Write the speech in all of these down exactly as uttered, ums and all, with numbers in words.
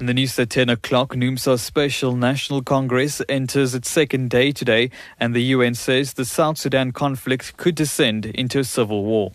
In the news at ten o'clock, NUMSA's Special National Congress enters its second day today, and the U N says the South Sudan conflict could descend into a civil war.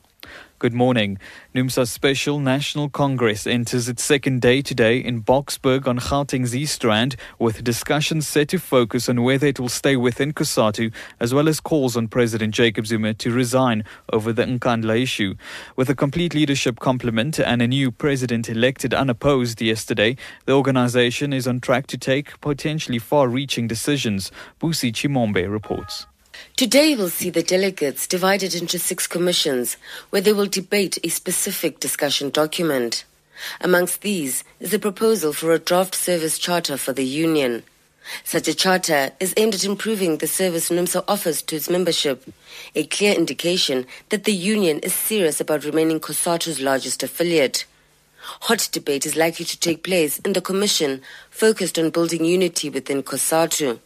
Good morning. NUMSA's Special National Congress enters its second day today in Boksburg on Gauteng's East Rand, with discussions set to focus on whether it will stay within COSATU, as well as calls on President Jacob Zuma to resign over the Nkandla issue. With a complete leadership complement and a new president elected unopposed yesterday, the organization is on track to take potentially far-reaching decisions. Busi Chimombe reports. Today we'll see the delegates divided into six commissions where they will debate a specific discussion document. Amongst these is a proposal for a draft service charter for the union. Such a charter is aimed at improving the service NUMSA offers to its membership, a clear indication that the union is serious about remaining COSATU's largest affiliate. Hot debate is likely to take place in the commission focused on building unity within COSATU.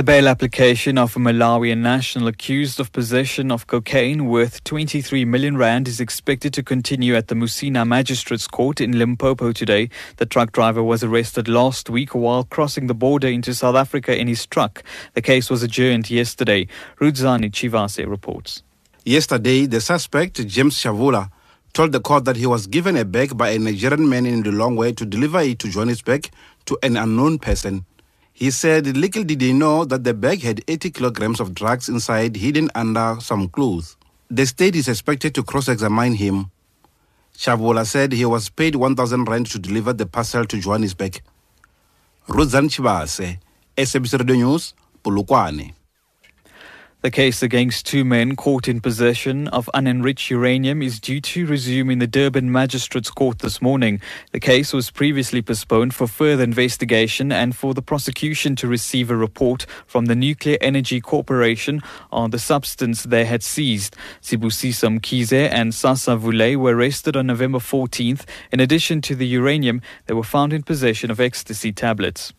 The bail application of a Malawian national accused of possession of cocaine worth twenty-three million rand is expected to continue at the Musina Magistrates Court in Limpopo today. The truck driver was arrested last week while crossing the border into South Africa in his truck. The case was adjourned yesterday. Rudzani Chivase reports. Yesterday, the suspect, James Chavola, told the court that he was given a bag by a Nigerian man in the long way to deliver it to Johannesburg to an unknown person. He said little did they know that the bag had eighty kilograms of drugs inside, hidden under some clothes. The state is expected to cross-examine him. Chavola said he was paid one thousand rand to deliver the parcel to Johannesburg. Rozan Chibase, S A B C Radio News, Polokwane. The case against two men caught in possession of unenriched uranium is due to resume in the Durban Magistrates Court this morning. The case was previously postponed for further investigation and for the prosecution to receive a report from the Nuclear Energy Corporation on the substance they had seized. Sibusisam Kize and Sasa Vule were arrested on November fourteenth. In addition to the uranium, they were found in possession of ecstasy tablets.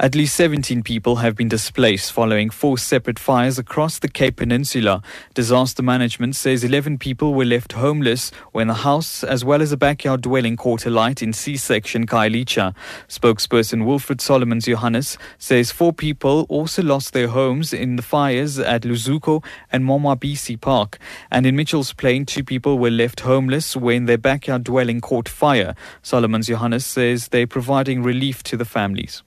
At least seventeen people have been displaced following four separate fires across the Cape Peninsula. Disaster management says eleven people were left homeless when the house as well as a backyard dwelling caught alight in C-Section Kailicha. Spokesperson Wilfred Solomons-Johannes says four people also lost their homes in the fires at Luzuko and Momabisi Park. And in Mitchell's Plain, two people were left homeless when their backyard dwelling caught fire. Solomons-Johannes says they're providing relief to the families.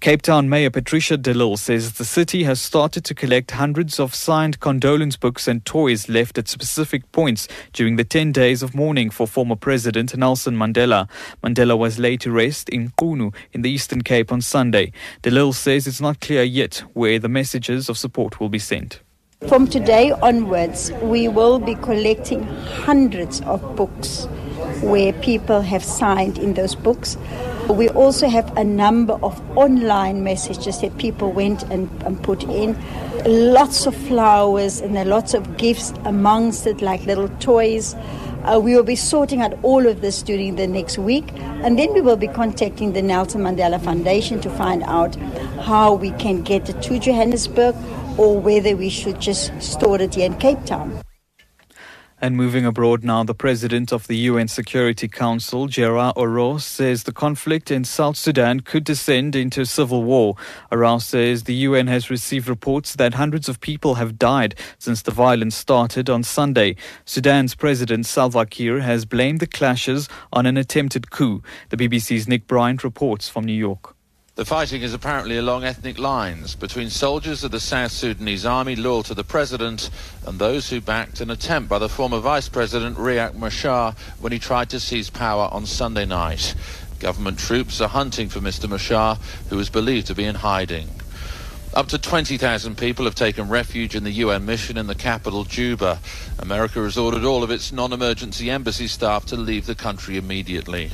Cape Town Mayor Patricia De Lille says the city has started to collect hundreds of signed condolence books and toys left at specific points during the ten days of mourning for former President Nelson Mandela. Mandela was laid to rest in Qunu in the Eastern Cape on Sunday. De Lille says it's not clear yet where the messages of support will be sent. From today onwards, we will be collecting hundreds of books where people have signed in those books. We also have a number of online messages that people went and, and put in. Lots of flowers and there are lots of gifts amongst it, like little toys. Uh, we will be sorting out all of this during the next week, and then we will be contacting the Nelson Mandela Foundation to find out how we can get it to Johannesburg or whether we should just store it here in Cape Town. And moving abroad now, the president of the U N Security Council, Gerard Oroz, says the conflict in South Sudan could descend into civil war. Oroz says the U N has received reports that hundreds of people have died since the violence started on Sunday. Sudan's President Salva Kiir has blamed the clashes on an attempted coup. The B B C's Nick Bryant reports from New York. The fighting is apparently along ethnic lines between soldiers of the South Sudanese army loyal to the president and those who backed an attempt by the former vice president Riek Machar when he tried to seize power on Sunday night. Government troops are hunting for Mister Machar, who is believed to be in hiding. Up to twenty thousand people have taken refuge in the U N mission in the capital, Juba. America has ordered all of its non-emergency embassy staff to leave the country immediately.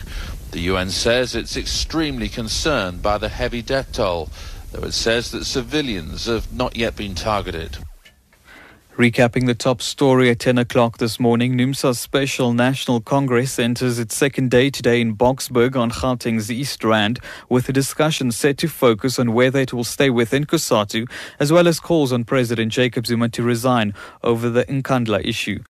The U N says it's extremely concerned by the heavy death toll, though it says that civilians have not yet been targeted. Recapping the top story at ten o'clock this morning, NUMSA's Special National Congress enters its second day today in Boksburg on Gauteng's East Rand, with a discussion set to focus on whether it will stay within COSATU, as well as calls on President Jacob Zuma to resign over the Nkandla issue.